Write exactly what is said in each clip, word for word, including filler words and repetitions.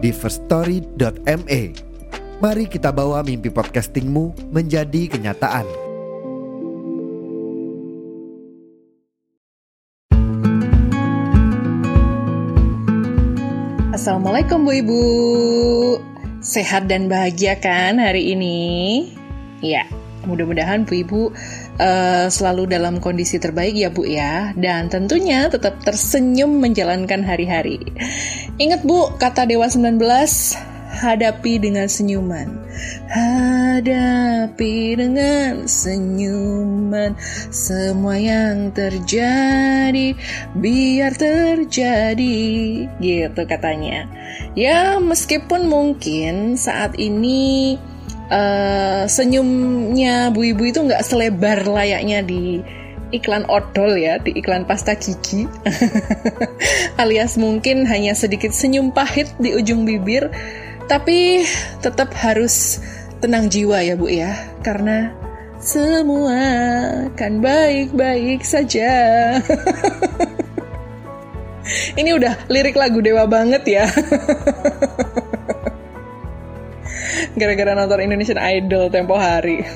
di first story dot m e. Mari kita bawa mimpi podcastingmu menjadi kenyataan. Assalamualaikum Bu Ibu. Sehat dan bahagia kan hari ini? Ya, mudah-mudahan Bu Ibu uh, selalu dalam kondisi terbaik ya Bu ya. Dan tentunya tetap tersenyum menjalankan hari-hari. Ingat Bu, kata Dewa sembilan belas, hadapi dengan senyuman. Hadapi dengan senyuman. Semua yang terjadi biar terjadi, gitu katanya. Ya, meskipun mungkin saat ini uh, senyumnya Bu Ibu itu gak selebar layaknya di iklan odol ya, di iklan pasta gigi alias mungkin hanya sedikit senyum pahit di ujung bibir. Tapi tetap harus tenang jiwa ya Bu ya, karena semua kan baik-baik saja. Ini udah lirik lagu Dewa banget ya. Gara-gara nonton Indonesian Idol tempo hari.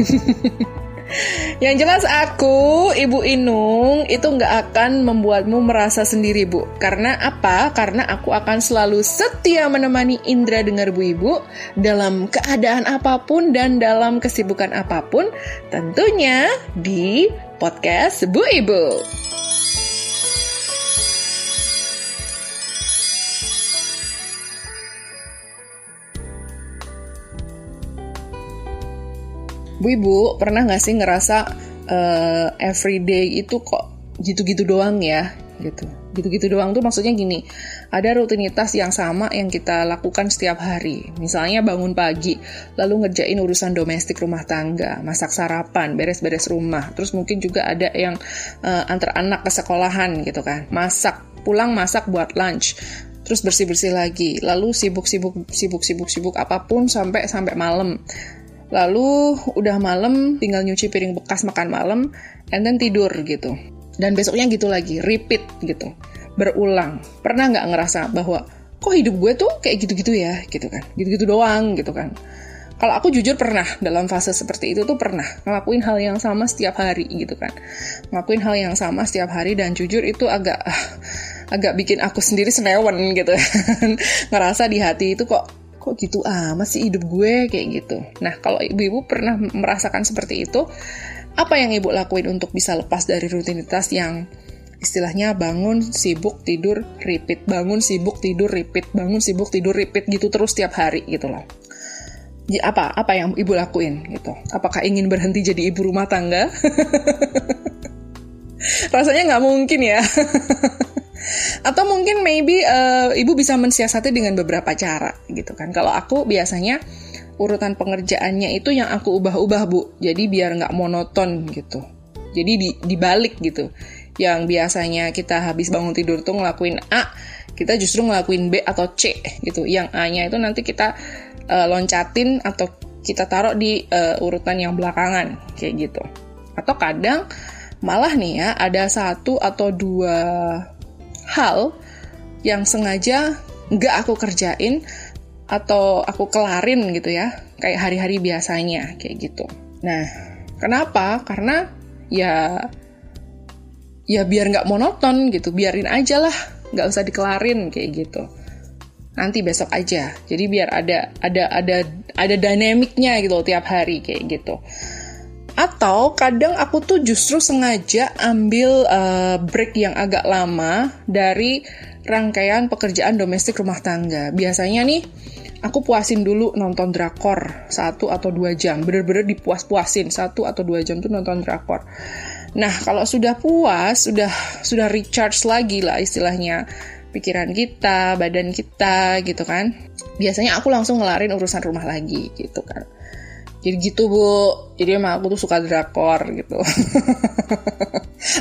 Yang jelas aku, Ibu Inung, itu gak akan membuatmu merasa sendiri Bu. Karena apa? Karena aku akan selalu setia menemani Indra dengar Bu Ibu dalam keadaan apapun dan dalam kesibukan apapun, tentunya di podcast Bu Ibu. Bu Ibu, pernah gak sih ngerasa uh, everyday itu kok gitu-gitu doang ya? Gitu. Gitu-gitu doang tuh maksudnya gini, ada rutinitas yang sama yang kita lakukan setiap hari. Misalnya bangun pagi, lalu ngerjain urusan domestik rumah tangga, masak sarapan, beres-beres rumah. Terus mungkin juga ada yang uh, antar anak ke sekolahan gitu kan. Masak, pulang masak buat lunch. Terus bersih-bersih lagi, lalu sibuk-sibuk, sibuk-sibuk, sibuk apapun sampai sampai malam. Lalu udah malam tinggal nyuci piring bekas makan malam and then tidur gitu. Dan besoknya gitu lagi, repeat gitu, berulang. Pernah nggak ngerasa bahwa kok hidup gue tuh kayak gitu-gitu ya gitu kan, gitu-gitu doang gitu kan. Kalau aku jujur pernah dalam fase seperti itu tuh pernah ngelakuin hal yang sama setiap hari gitu kan. Ngelakuin hal yang sama setiap hari dan jujur itu agak agak bikin aku sendiri senewen gitu kan. Ngerasa di hati itu kok kok gitu ah masih hidup gue kayak gitu. Nah, kalau ibu-ibu pernah merasakan seperti itu, apa yang ibu lakuin untuk bisa lepas dari rutinitas yang istilahnya bangun, sibuk, tidur, repeat, bangun, sibuk, tidur, repeat, bangun, sibuk, tidur, repeat gitu terus tiap hari gitu loh. Apa apa yang ibu lakuin gitu? Apakah ingin berhenti jadi ibu rumah tangga? Rasanya nggak mungkin ya. Atau mungkin maybe uh, ibu bisa mensiasati dengan beberapa cara gitu kan. Kalau aku biasanya urutan pengerjaannya itu yang aku ubah-ubah Bu. Jadi biar nggak monoton gitu. Jadi di, dibalik gitu. Yang biasanya kita habis bangun tidur tuh ngelakuin A, kita justru ngelakuin B atau C gitu. Yang A-nya itu nanti kita uh, loncatin atau kita taruh di uh, urutan yang belakangan kayak gitu. Atau kadang malah nih ya ada satu atau dua hal yang sengaja nggak aku kerjain atau aku kelarin gitu ya, kayak hari-hari biasanya kayak gitu. Nah, kenapa? Karena ya ya biar nggak monoton gitu, biarin aja lah, nggak usah dikelarin kayak gitu. Nanti besok aja. Jadi biar ada ada ada ada dinamiknya gitu loh, tiap hari kayak gitu. Atau kadang aku tuh justru sengaja ambil uh, break yang agak lama dari rangkaian pekerjaan domestik rumah tangga. Biasanya nih, aku puasin dulu nonton drakor satu atau dua jam. Bener-bener dipuas-puasin satu atau dua jam tuh nonton drakor. Nah, kalau sudah puas, sudah sudah recharge lagi lah istilahnya pikiran kita, badan kita gitu kan. Biasanya aku langsung ngelarin urusan rumah lagi gitu kan. Jadi gitu Bu, jadi emang aku tuh suka drakor gitu.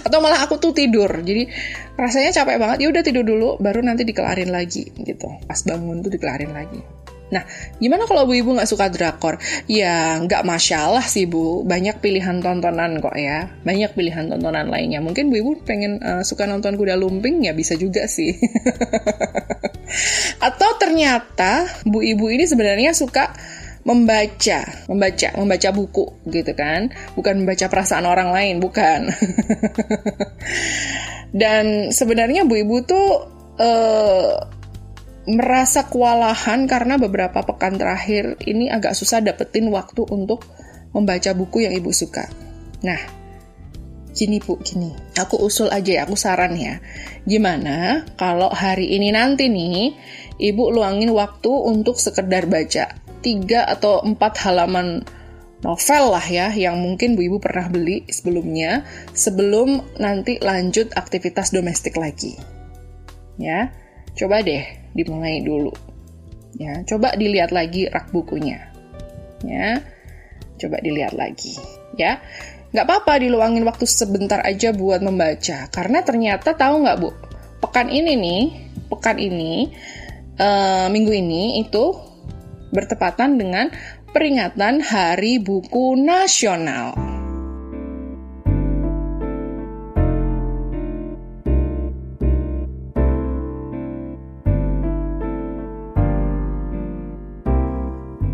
Atau malah aku tuh tidur, jadi rasanya capek banget, ya udah tidur dulu, baru nanti dikelarin lagi gitu. Pas bangun tuh dikelarin lagi. Nah, gimana kalau Bu Ibu nggak suka drakor? Ya, nggak masalah sih Bu, banyak pilihan tontonan kok ya, banyak pilihan tontonan lainnya. Mungkin Bu Ibu pengen uh, suka nonton kuda lumping, ya bisa juga sih. Atau ternyata Bu Ibu ini sebenarnya suka membaca, membaca, membaca buku gitu kan, bukan membaca perasaan orang lain, bukan. Dan sebenarnya Bu Ibu tuh eh, merasa kewalahan karena beberapa pekan terakhir ini agak susah dapetin waktu untuk membaca buku yang Ibu suka. Nah, gini Bu, gini, aku usul aja ya, aku saran ya, gimana kalau hari ini nanti nih, Ibu luangin waktu untuk sekedar baca tiga atau empat halaman novel lah ya, yang mungkin Bu Ibu pernah beli sebelumnya, sebelum nanti lanjut aktivitas domestik lagi. Ya, coba deh dimulai dulu. Ya, coba dilihat lagi rak bukunya. Ya, coba dilihat lagi. Ya, nggak apa-apa diluangin waktu sebentar aja buat membaca, karena ternyata tahu nggak Bu, pekan ini nih, pekan ini, uh, minggu ini itu bertepatan dengan peringatan Hari Buku Nasional. Bu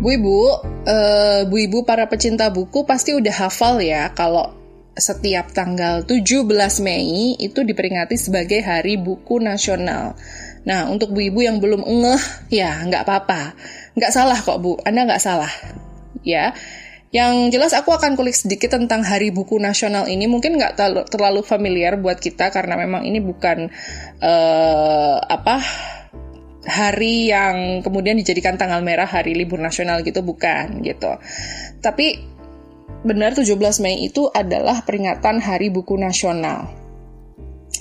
Ibu, eh, Bu Ibu para pecinta buku pasti udah hafal ya kalau setiap tanggal tujuh belas Mei itu diperingati sebagai Hari Buku Nasional. Nah, untuk Bu Ibu yang belum ngeh, ya nggak apa-apa. Nggak salah kok Bu, Anda nggak salah. Ya, yang jelas aku akan kulik sedikit tentang Hari Buku Nasional ini. Mungkin nggak terlalu familiar buat kita karena memang ini bukan uh, apa hari yang kemudian dijadikan tanggal merah hari libur nasional gitu, bukan gitu. Tapi benar tujuh belas Mei itu adalah peringatan Hari Buku Nasional.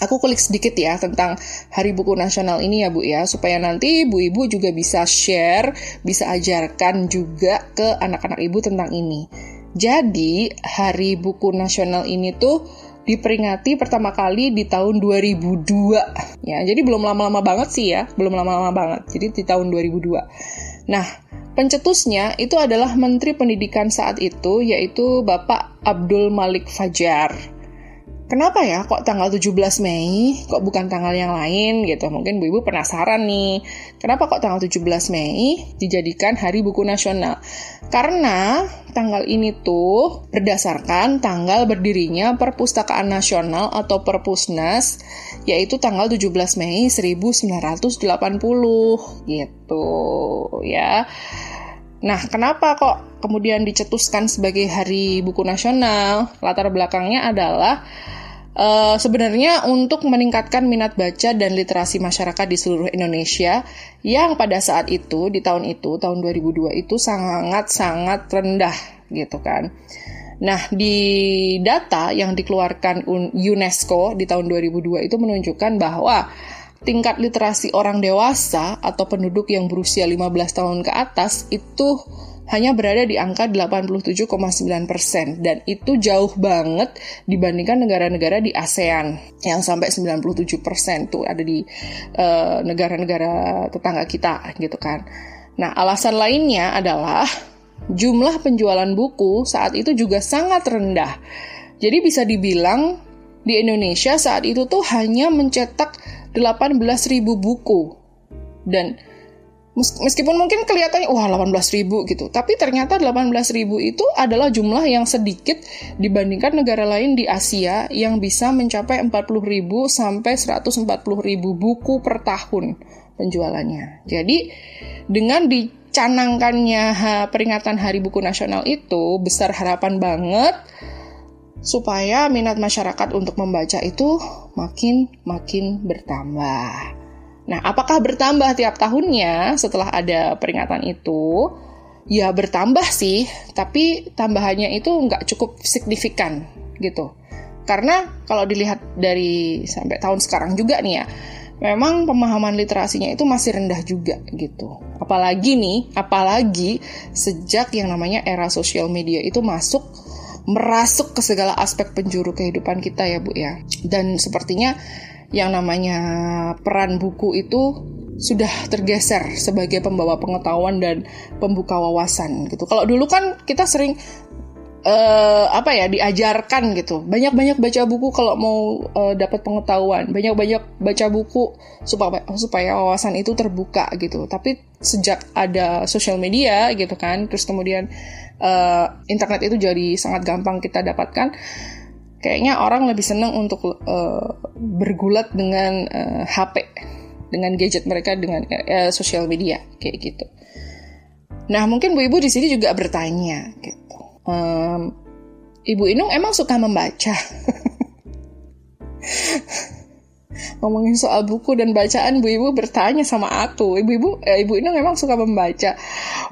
Aku kulik sedikit ya tentang Hari Buku Nasional ini ya Bu ya, supaya nanti Bu Ibu juga bisa share, bisa ajarkan juga ke anak-anak Ibu tentang ini. Jadi, Hari Buku Nasional ini tuh diperingati pertama kali di tahun dua ribu dua. Ya, jadi belum lama-lama banget sih ya, belum lama-lama banget. Jadi di tahun dua ribu dua. Nah, pencetusnya itu adalah Menteri Pendidikan saat itu, yaitu Bapak Abdul Malik Fajar. Kenapa ya kok tanggal tujuh belas Mei, kok bukan tanggal yang lain gitu? Mungkin Bu Ibu penasaran nih, kenapa kok tanggal tujuh belas Mei dijadikan Hari Buku Nasional? Karena tanggal ini tuh berdasarkan tanggal berdirinya Perpustakaan Nasional atau Perpusnas, yaitu tanggal tujuh belas Mei seribu sembilan ratus delapan puluh gitu ya. Nah, kenapa kok kemudian dicetuskan sebagai Hari Buku Nasional? Latar belakangnya adalah uh, sebenarnya untuk meningkatkan minat baca dan literasi masyarakat di seluruh Indonesia yang pada saat itu, di tahun itu, tahun dua ribu dua itu sangat-sangat rendah gitu kan. Nah, di data yang dikeluarkan UNESCO di tahun dua ribu dua itu menunjukkan bahwa tingkat literasi orang dewasa atau penduduk yang berusia lima belas tahun ke atas itu hanya berada di angka delapan puluh tujuh koma sembilan persen, dan itu jauh banget dibandingkan negara-negara di ASEAN yang sampai sembilan puluh tujuh persen tuh ada di uh, negara-negara tetangga kita gitu kan. Nah, alasan lainnya adalah jumlah penjualan buku saat itu juga sangat rendah. Jadi bisa dibilang di Indonesia saat itu tuh hanya mencetak delapan belas ribu buku, dan meskipun mungkin kelihatannya wah delapan belas ribu gitu, tapi ternyata delapan belas ribu itu adalah jumlah yang sedikit dibandingkan negara lain di Asia yang bisa mencapai empat puluh ribu sampai seratus empat puluh ribu buku per tahun penjualannya. Jadi dengan dicanangkannya peringatan Hari Buku Nasional itu, besar harapan banget supaya minat masyarakat untuk membaca itu makin-makin bertambah. Nah, apakah bertambah tiap tahunnya setelah ada peringatan itu? Ya, bertambah sih, tapi tambahannya itu nggak cukup signifikan gitu. Karena kalau dilihat dari sampai tahun sekarang juga nih ya, memang pemahaman literasinya itu masih rendah juga gitu. Apalagi nih, apalagi sejak yang namanya era sosial media itu masuk, merasuk ke segala aspek penjuru kehidupan kita ya Bu ya. Dan sepertinya yang namanya peran buku itu sudah tergeser sebagai pembawa pengetahuan dan pembuka wawasan gitu. Kalau dulu kan kita sering uh, apa ya diajarkan gitu, banyak-banyak baca buku kalau mau uh, dapat pengetahuan, banyak-banyak baca buku supaya supaya wawasan itu terbuka gitu. Tapi sejak ada sosial media gitu kan, terus kemudian uh, internet itu jadi sangat gampang kita dapatkan. Kayaknya orang lebih senang untuk uh, bergulat dengan uh, H P, dengan gadget mereka, dengan uh, sosial media kayak gitu. Nah, mungkin Bu Ibu di sini juga bertanya gitu. Um, Ibu Inung emang suka membaca. Ngomongin soal buku dan bacaan, Bu Ibu bertanya sama aku, Ibu Ibu, eh, Ibu Inung emang suka membaca.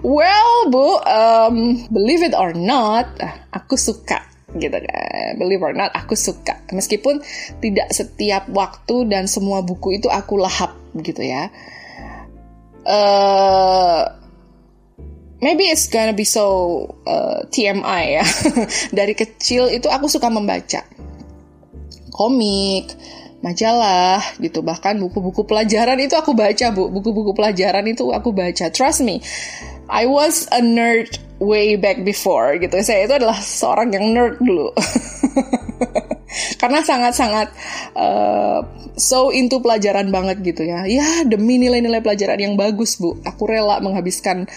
Well, Bu, um, believe it or not, aku suka. Gitu kan, believe or not aku suka, meskipun tidak setiap waktu dan semua buku itu aku lahap gitu ya. Uh, maybe it's gonna be so uh, T M I ya. Dari kecil itu aku suka membaca komik, majalah gitu, bahkan buku-buku pelajaran itu aku baca Bu, buku-buku pelajaran itu aku baca. Trust me, I was a nerd way back before gitu. Saya itu adalah seorang yang nerd dulu. Karena sangat-sangat uh, so into pelajaran banget gitu ya. Ya, demi nilai-nilai pelajaran yang bagus Bu, aku rela menghabiskan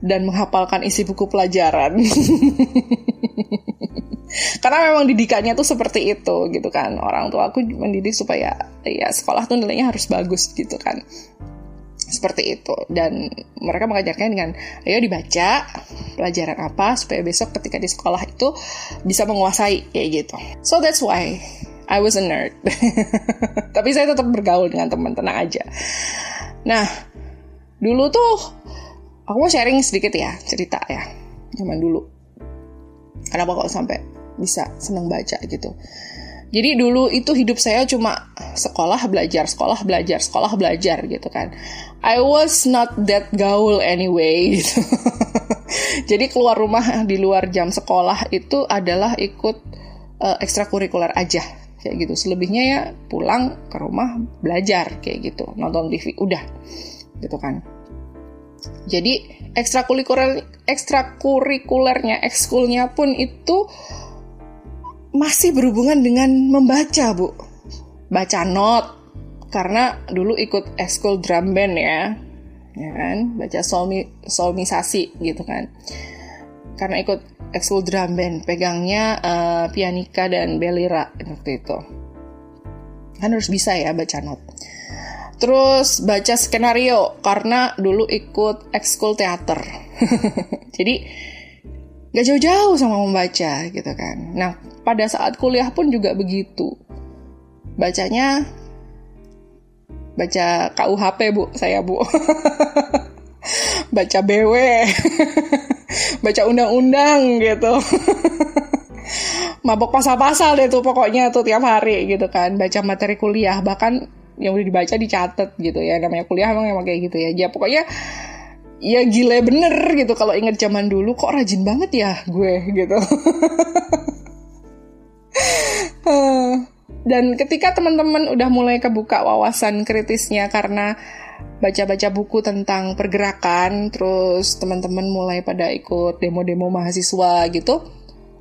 dan menghafalkan isi buku pelajaran. Karena memang didikannya tuh seperti itu gitu kan. Orang tua aku mendidik supaya ya sekolah tuh nilainya harus bagus gitu kan, seperti itu. Dan mereka mengajarkan dengan ayo dibaca pelajaran apa supaya besok ketika di sekolah itu bisa menguasai kayak gitu. So that's why I was a nerd. Tapi saya tetap bergaul dengan teman, tenang aja. Nah, dulu tuh aku mau sharing sedikit ya, cerita ya, zaman dulu kenapa kok sampai bisa seneng baca gitu. Jadi dulu itu hidup saya cuma sekolah, belajar, sekolah, belajar, sekolah, belajar gitu kan. I was not that gaul anyway gitu. Jadi keluar rumah di luar jam sekolah itu adalah ikut uh, ekstrakurikuler aja kayak gitu. Selebihnya ya pulang ke rumah belajar kayak gitu, nonton T V udah gitu kan. Jadi ekstrakurikuler ekstrakurikulernya, ekskulnya pun itu masih berhubungan dengan membaca, Bu. Baca not, karena dulu ikut eskul drum band ya, ya kan? Baca solmi, solmisasi gitu kan. Karena ikut eskul drum band, pegangnya uh, pianika dan belira waktu itu. Kan harus bisa ya baca not. Terus baca skenario, karena dulu ikut ekskul teater. Jadi gak jauh-jauh sama membaca gitu kan. Nah, pada saat kuliah pun juga begitu. Bacanya, baca K U H P Bu, saya Bu. Baca B W, baca undang-undang gitu. Mabok pasal-pasal deh tuh pokoknya tuh tiap hari gitu kan. Baca materi kuliah, bahkan yang udah dibaca dicatat gitu ya. Namanya kuliah emang emang kayak gitu ya. Ya pokoknya ya gila bener gitu, kalau ingat zaman dulu kok rajin banget ya gue gitu. Dan ketika teman-teman udah mulai kebuka wawasan kritisnya karena baca-baca buku tentang pergerakan, terus teman-teman mulai pada ikut demo-demo mahasiswa gitu,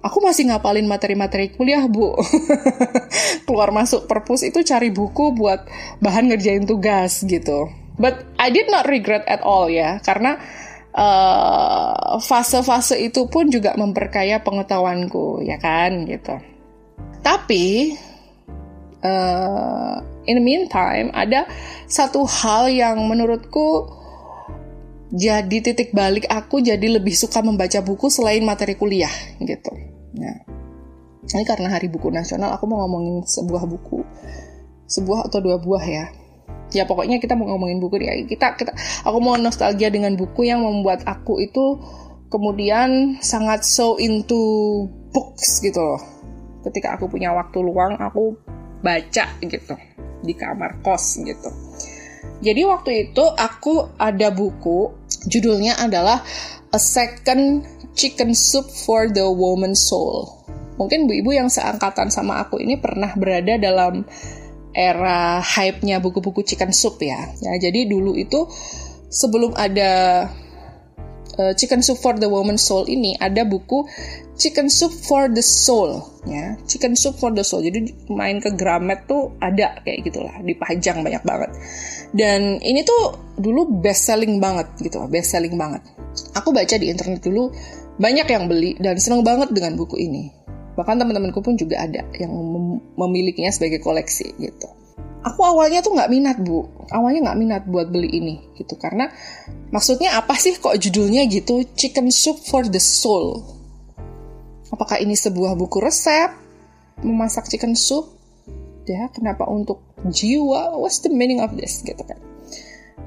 aku masih ngapalin materi-materi kuliah Bu. Keluar masuk perpus itu cari buku buat bahan ngerjain tugas gitu. But I did not regret at all ya, karena uh, fase-fase itu pun juga memperkaya pengetahuanku, ya kan, gitu. Tapi, uh, in the meantime, ada satu hal yang menurutku jadi titik balik aku jadi lebih suka membaca buku selain materi kuliah, gitu. Nah, ini karena Hari Buku Nasional, aku mau ngomongin sebuah buku, sebuah atau dua buah ya. Ya pokoknya kita mau ngomongin buku ya. Kita kita aku mau nostalgia dengan buku yang membuat aku itu kemudian sangat so into books gitu loh. Ketika aku punya waktu luang aku baca gitu. di kamar kos gitu. Jadi waktu itu aku ada buku, judulnya adalah A Second Chicken Soup for the Woman's Soul. Mungkin ibu-ibu yang seangkatan sama aku ini pernah berada dalam era hype-nya buku-buku chicken soup ya. Ya, jadi dulu itu sebelum ada uh, Chicken Soup for the Woman's Soul ini, ada buku Chicken Soup for the Soul ya. Chicken Soup for the Soul. Jadi main ke Gramet tuh ada kayak gitulah, dipajang banyak banget. Dan ini tuh dulu best selling banget gitu, best selling banget. Aku baca di internet dulu, banyak yang beli dan seneng banget dengan buku ini. Bahkan teman-temanku pun juga ada yang mem- memilikinya sebagai koleksi gitu. Aku awalnya tuh nggak minat bu, awalnya nggak minat buat beli ini gitu karena maksudnya apa sih kok judulnya gitu Chicken Soup for the Soul? Apakah ini sebuah buku resep memasak chicken soup? Ya kenapa untuk jiwa? What's the meaning of this gitu kan?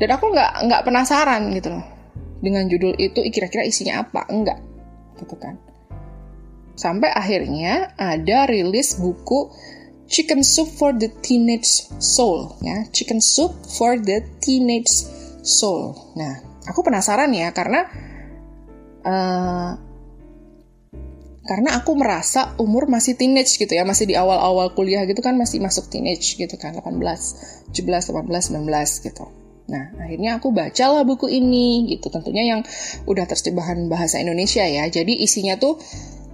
Dan aku nggak nggak penasaran gitu loh dengan judul itu kira-kira isinya apa? Enggak gitu kan? Sampai akhirnya ada rilis buku Chicken Soup for the Teenage Soul ya, Chicken Soup for the Teenage Soul. Nah, aku penasaran ya karena uh, karena aku merasa umur masih teenage gitu ya, masih di awal-awal kuliah gitu kan, masih masuk teenage gitu kan, delapan belas, tujuh belas, delapan belas, sembilan belas gitu. Nah, akhirnya aku bacalah buku ini gitu, tentunya yang udah terjemahan bahasa Indonesia ya. Jadi isinya tuh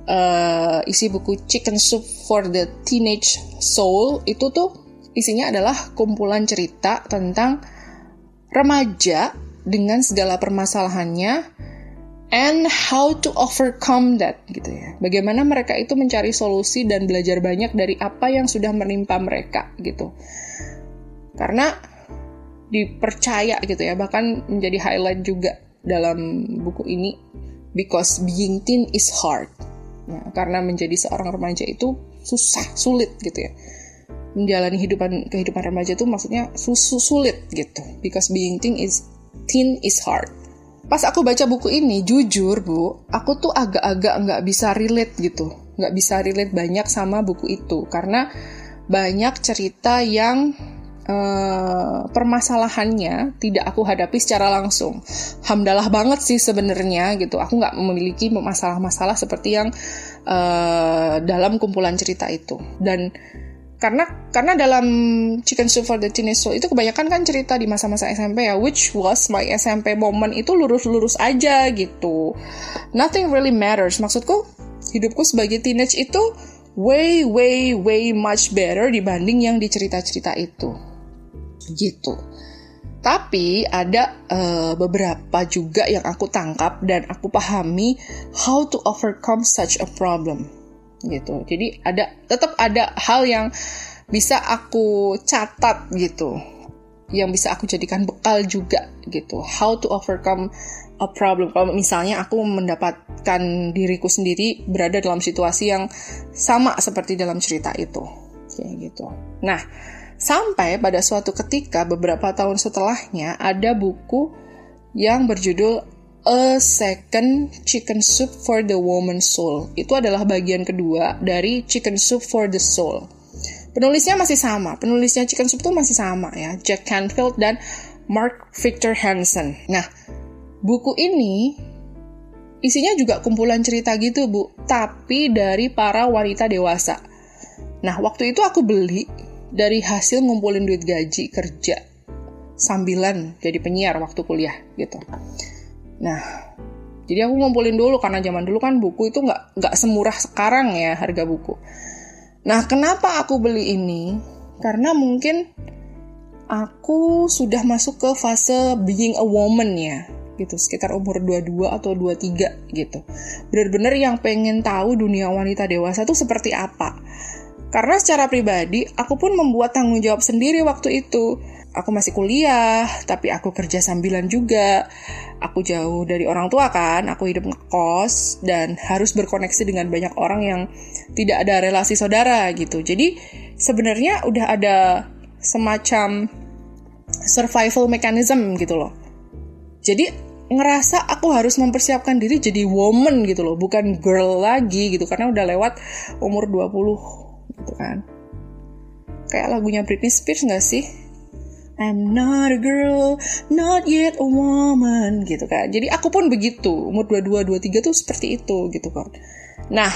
Uh, isi buku Chicken Soup for the Teenage Soul itu tuh isinya adalah kumpulan cerita tentang remaja dengan segala permasalahannya and how to overcome that gitu ya. Bagaimana mereka itu mencari solusi dan belajar banyak dari apa yang sudah menimpa mereka gitu. Karena dipercaya gitu ya, bahkan menjadi highlight juga dalam buku ini because being teen is hard. Nah, karena menjadi seorang remaja itu susah, sulit gitu ya. Menjalani kehidupan kehidupan remaja itu maksudnya susu sulit gitu. Because being teen is teen is hard. Pas aku baca buku ini, jujur bu, aku tuh agak-agak nggak bisa relate gitu, nggak bisa relate banyak sama buku itu karena banyak cerita yang Uh, permasalahannya tidak aku hadapi secara langsung. Alhamdulillah banget sih sebenarnya gitu. Aku nggak memiliki masalah-masalah seperti yang uh, dalam kumpulan cerita itu. Dan karena karena dalam Chicken Soup for the Teenage Soul itu kebanyakan kan cerita di masa-masa S M P ya, which was my S M P moment itu lurus-lurus aja gitu. Nothing really matters. Maksudku hidupku sebagai teenage itu way way way much better dibanding yang di cerita-cerita itu. Gitu. Tapi ada uh, beberapa juga yang aku tangkap dan aku pahami how to overcome such a problem. Gitu. Jadi ada tetap ada hal yang bisa aku catat gitu. Yang bisa aku jadikan bekal juga gitu. How to overcome a problem. Kalau misalnya aku mendapatkan diriku sendiri berada dalam situasi yang sama seperti dalam cerita itu. Kayak gitu. Nah, sampai pada suatu ketika beberapa tahun setelahnya ada buku yang berjudul A Second Chicken Soup for the Woman's Soul. Itu adalah bagian kedua dari Chicken Soup for the Soul. Penulisnya masih sama, penulisnya Chicken Soup itu masih sama ya, Jack Canfield dan Mark Victor Hansen. Nah, buku ini isinya juga kumpulan cerita gitu bu, tapi dari para wanita dewasa. Nah, waktu itu aku beli dari hasil ngumpulin duit gaji kerja sambilan jadi penyiar waktu kuliah gitu. Nah, jadi aku ngumpulin dulu karena zaman dulu kan buku itu nggak nggak semurah sekarang ya harga buku. Nah, kenapa aku beli ini? Karena mungkin aku sudah masuk ke fase being a woman ya, gitu sekitar umur dua puluh dua atau dua puluh tiga gitu. Benar-benar yang pengen tahu dunia wanita dewasa tuh seperti apa. Karena secara pribadi, aku pun membuat tanggung jawab sendiri waktu itu. Aku masih kuliah, tapi aku kerja sambilan juga. Aku jauh dari orang tua kan, aku hidup ngekos, dan harus berkoneksi dengan banyak orang yang tidak ada relasi saudara gitu. Jadi sebenarnya udah ada semacam survival mechanism gitu loh. Jadi ngerasa aku harus mempersiapkan diri jadi woman gitu loh, bukan girl lagi gitu, karena udah lewat umur dua puluh gitu kan. kayak lagunya Britney Spears nggak sih? I'm not a girl, not yet a woman, gitu kan. Jadi aku pun begitu, umur dua puluh dua, dua puluh tiga tuh seperti itu, gitu kan. Nah,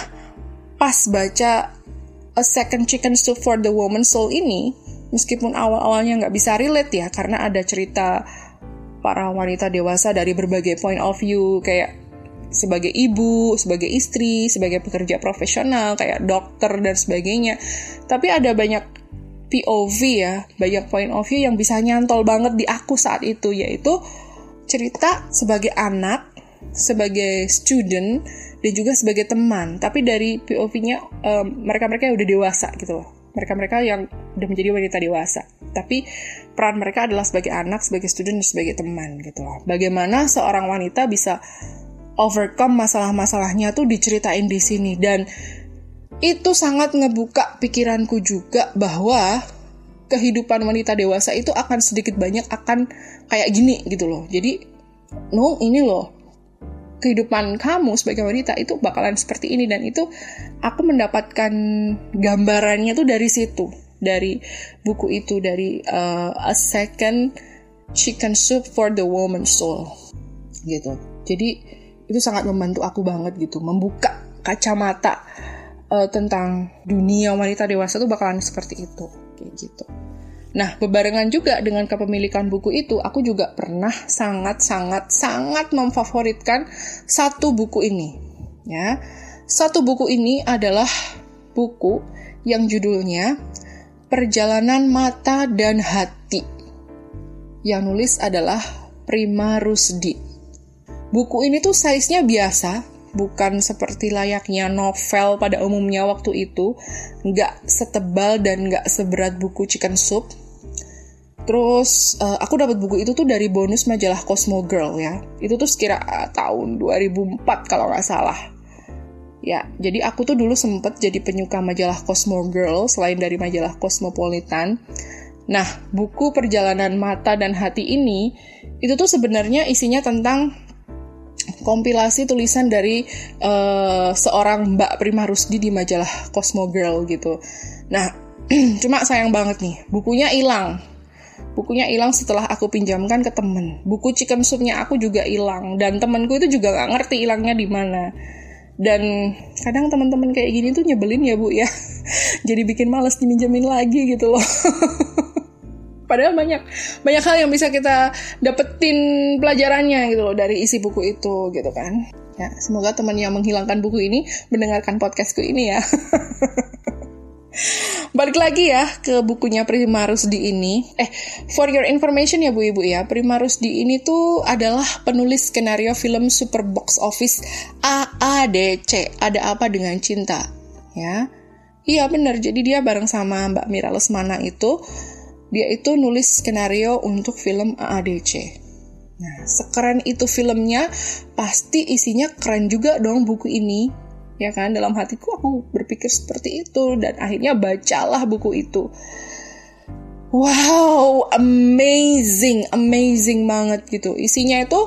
pas baca A Second Chicken Soup for the Woman's Soul ini, meskipun awal-awalnya nggak bisa relate ya, karena ada cerita para wanita dewasa dari berbagai point of view, kayak sebagai ibu, sebagai istri, sebagai pekerja profesional, kayak dokter dan sebagainya. Tapi ada banyak P O V ya, banyak point of view yang bisa nyantol banget di aku saat itu, yaitu cerita sebagai anak, sebagai student, dan juga sebagai teman. Tapi dari P O V-nya um, mereka-mereka yang udah dewasa gitu loh, mereka-mereka yang udah menjadi wanita dewasa. Tapi peran mereka adalah sebagai anak, sebagai student, dan sebagai teman gitu loh. Bagaimana seorang wanita bisa overcome masalah-masalahnya tuh diceritain di sini, dan itu sangat ngebuka pikiranku juga bahwa kehidupan wanita dewasa itu akan sedikit banyak akan kayak gini gitu loh. Jadi, no, ini loh, kehidupan kamu sebagai wanita itu bakalan seperti ini. Dan itu aku mendapatkan gambarannya tuh dari situ, dari buku itu, dari uh, A Second Chicken Soup for the Woman's Soul gitu. Jadi, itu sangat membantu aku banget gitu, membuka kacamata Uh, tentang dunia wanita dewasa tuh bakalan seperti itu, kayak gitu. Nah, bebarengan juga dengan kepemilikan buku itu, aku juga pernah sangat-sangat-sangat memfavoritkan satu buku ini, ya. Satu buku ini adalah buku yang judulnya Perjalanan Mata dan Hati. Yang nulis adalah Prima Rusdi. Buku ini tuh size-nya biasa, bukan seperti layaknya novel pada umumnya waktu itu, nggak setebal dan nggak seberat buku Chicken Soup. Terus uh, aku dapat buku itu tuh dari bonus majalah Cosmo Girl ya. Itu tuh sekira uh, tahun dua ribu empat kalau nggak salah. Ya, jadi aku tuh dulu sempet jadi penyuka majalah Cosmo Girl selain dari majalah Cosmopolitan. Nah, buku Perjalanan Mata dan Hati ini itu tuh sebenarnya isinya tentang kompilasi tulisan dari uh, seorang Mbak Prima Rusdi di majalah Cosmo Girl gitu. Nah, cuma sayang banget nih, bukunya hilang. Bukunya hilang setelah aku pinjamkan ke temen. Buku Chicken Soup-nya aku juga hilang, dan temenku itu juga nggak ngerti hilangnya di mana. Dan kadang teman-teman kayak gini tuh nyebelin ya bu ya. Jadi bikin males diminjemin lagi gitu loh. Padahal banyak banyak hal yang bisa kita dapetin pelajarannya gitu loh dari isi buku itu gitu kan. Ya, semoga teman yang menghilangkan buku ini mendengarkan podcastku ini ya. Balik lagi ya ke bukunya Prima Rusdi ini. Eh, for your information ya bu-ibu ya, Prima Rusdi ini tuh adalah penulis skenario film Super Box Office A A D C, Ada Apa Dengan Cinta. Ya, iya benar. Jadi dia bareng sama Mbak Mira Lesmana itu, dia itu nulis skenario untuk film A A D C. Nah, sekeren itu filmnya, pasti isinya keren juga dong buku ini. Ya kan, dalam hatiku aku berpikir seperti itu, dan akhirnya bacalah buku itu. Wow, amazing, amazing banget gitu. Isinya itu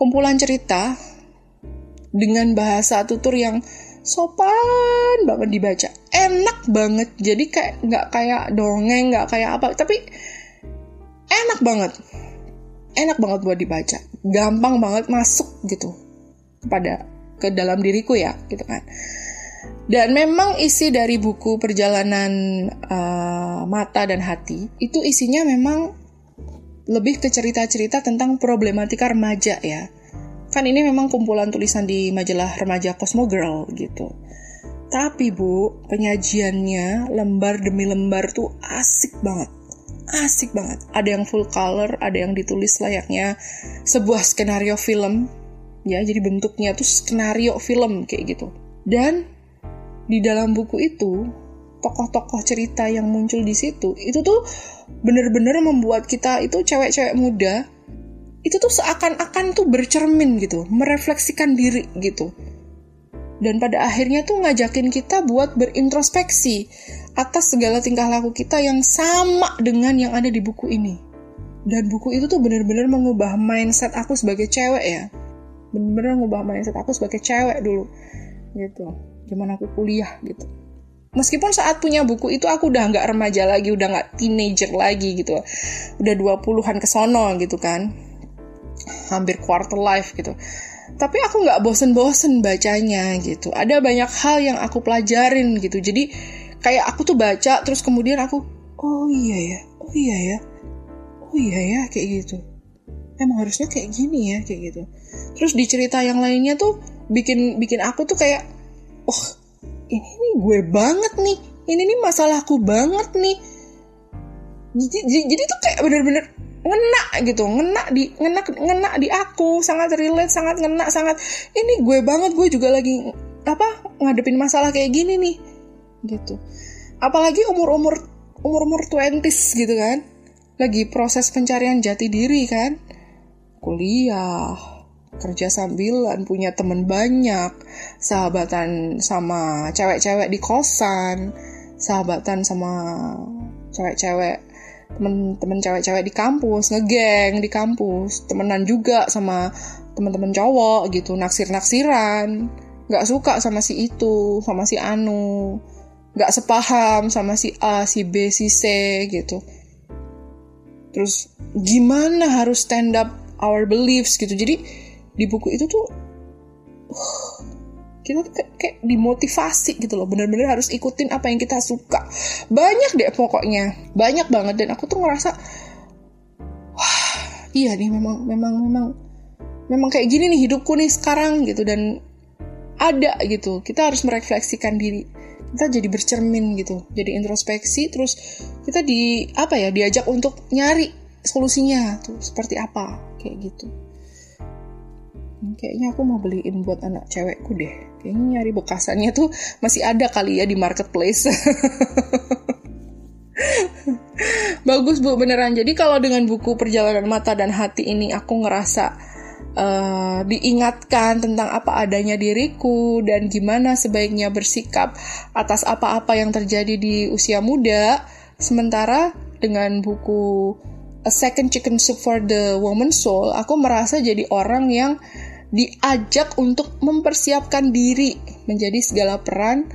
kumpulan cerita dengan bahasa tutur yang sopan banget dibaca, enak banget. Jadi kayak nggak kayak dongeng, nggak kayak apa, tapi enak banget, enak banget buat dibaca, gampang banget masuk gitu kepada ke dalam diriku ya gitu kan. Dan memang isi dari buku Perjalanan uh, Mata dan Hati itu isinya memang lebih ke cerita-cerita tentang problematika remaja ya. Kan ini memang kumpulan tulisan di majalah remaja Cosmo Girl gitu. Tapi bu, penyajiannya lembar demi lembar tuh asik banget. Asik banget. Ada yang full color, ada yang ditulis layaknya sebuah skenario film. Ya, jadi bentuknya tuh skenario film kayak gitu. Dan di dalam buku itu, tokoh-tokoh cerita yang muncul di situ, itu tuh bener-bener membuat kita itu cewek-cewek muda, itu tuh seakan-akan tuh bercermin gitu, merefleksikan diri gitu. Dan pada akhirnya tuh ngajakin kita buat berintrospeksi atas segala tingkah laku kita yang sama dengan yang ada di buku ini. Dan buku itu tuh benar-benar mengubah mindset aku sebagai cewek ya. Benar-benar mengubah mindset aku sebagai cewek dulu gitu. Gimana aku kuliah gitu. Meskipun saat punya buku itu aku udah nggak remaja lagi, udah nggak teenager lagi gitu. Udah dua puluhan kesono gitu kan. Hampir quarter life gitu. Tapi aku nggak bosen-bosen bacanya gitu. Ada banyak hal yang aku pelajarin gitu. Jadi kayak aku tuh baca terus kemudian aku, oh iya ya, oh iya ya, oh iya ya kayak gitu. Emang harusnya kayak gini ya kayak gitu. Terus di cerita yang lainnya tuh bikin bikin aku tuh kayak, oh ini nih gue banget nih, ini nih masalahku banget nih. Jadi, jadi tuh kayak bener-bener ngena gitu, ngena di ngena ngena di aku, sangat relate, sangat ngena, sangat ini gue banget, gue juga lagi apa ngadepin masalah kayak gini nih gitu. Apalagi umur-umur umur-umur twenties gitu kan, lagi proses pencarian jati diri kan, kuliah, kerja sambilan, punya temen banyak, sahabatan sama cewek-cewek di kosan, sahabatan sama cewek-cewek, temen-temen cewek-cewek di kampus, ngegeng di kampus, temenan juga sama temen-temen cowok gitu, naksir-naksiran, gak suka sama si itu, sama si anu, gak sepaham sama si A, si B, si C gitu. Terus gimana harus stand up our beliefs gitu. Jadi di buku itu tuh uh, kita tuh kayak, kayak dimotivasi gitu loh, bener-bener harus ikutin apa yang kita suka. Banyak deh pokoknya, banyak banget. Dan aku tuh ngerasa wah iya nih, memang memang memang memang kayak gini nih hidupku nih sekarang gitu. Dan ada gitu, kita harus merefleksikan diri kita, jadi bercermin gitu, jadi introspeksi. Terus kita di apa ya, diajak untuk nyari solusinya tuh seperti apa kayak gitu. Kayaknya aku mau beliin buat anak cewekku deh. Kayaknya nyari bekasannya tuh masih ada kali ya di marketplace. Bagus Bu, beneran. Jadi kalau dengan buku Perjalanan Mata dan Hati ini aku ngerasa uh, diingatkan tentang apa adanya diriku dan gimana sebaiknya bersikap atas apa-apa yang terjadi di usia muda. Sementara dengan buku A Second Chicken Soup for the Woman's Soul, aku merasa jadi orang yang diajak untuk mempersiapkan diri menjadi segala peran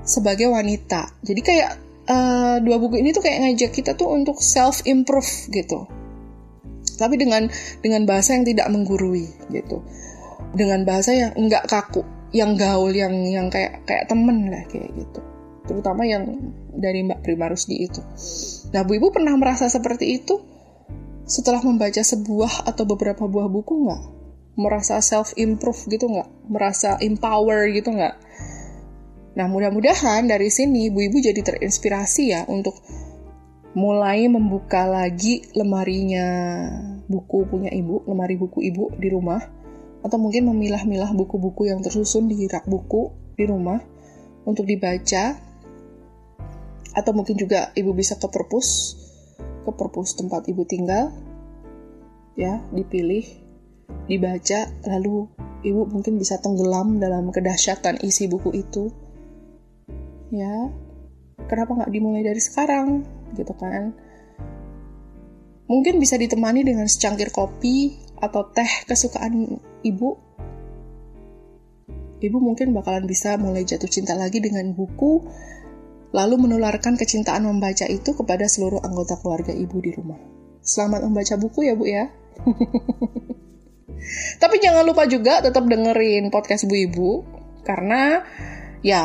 sebagai wanita. Jadi kayak uh, dua buku ini tuh kayak ngajak kita tuh untuk self-improve gitu. Tapi dengan dengan bahasa yang tidak menggurui gitu. Dengan bahasa yang enggak kaku, yang gaul, yang yang kayak kayak temen lah kayak gitu. Terutama yang dari Mbak Prima Rusdi itu. Nah, Bu Ibu pernah merasa seperti itu setelah membaca sebuah atau beberapa buah buku nggak? Merasa self-improve gitu nggak? Merasa empower gitu nggak? Nah, mudah-mudahan dari sini Bu Ibu jadi terinspirasi ya untuk mulai membuka lagi lemarinya buku punya Ibu, lemari buku Ibu di rumah. Atau mungkin memilah-milah buku-buku yang tersusun di rak buku di rumah untuk dibaca. Atau mungkin juga Ibu bisa ke perpus, ke perpus tempat Ibu tinggal, ya, dipilih, dibaca, lalu Ibu mungkin bisa tenggelam dalam kedahsyatan isi buku itu, ya, kenapa nggak dimulai dari sekarang, gitu kan? Mungkin bisa ditemani dengan secangkir kopi atau teh kesukaan Ibu. Ibu mungkin bakalan bisa mulai jatuh cinta lagi dengan buku, lalu menularkan kecintaan membaca itu kepada seluruh anggota keluarga Ibu di rumah. Selamat membaca buku ya Bu ya. Tapi jangan lupa juga tetap dengerin podcast Bu Ibu, karena ya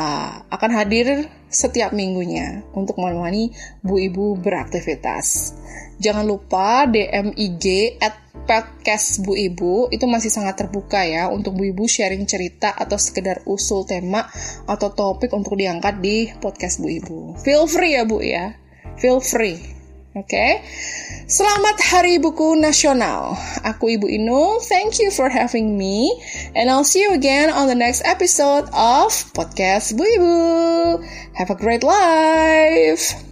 akan hadir setiap minggunya untuk menemani Bu Ibu beraktivitas. Jangan lupa D M I G at podcast Bu Ibu, itu masih sangat terbuka ya untuk Bu Ibu sharing cerita atau sekedar usul tema atau topik untuk diangkat di podcast Bu Ibu. Feel free ya Bu ya, feel free. Oke, okay? Selamat Hari Buku Nasional. Aku Ibu Inung, thank you for having me, and I'll see you again on the next episode of Podcast Bu Ibu. Have a great life.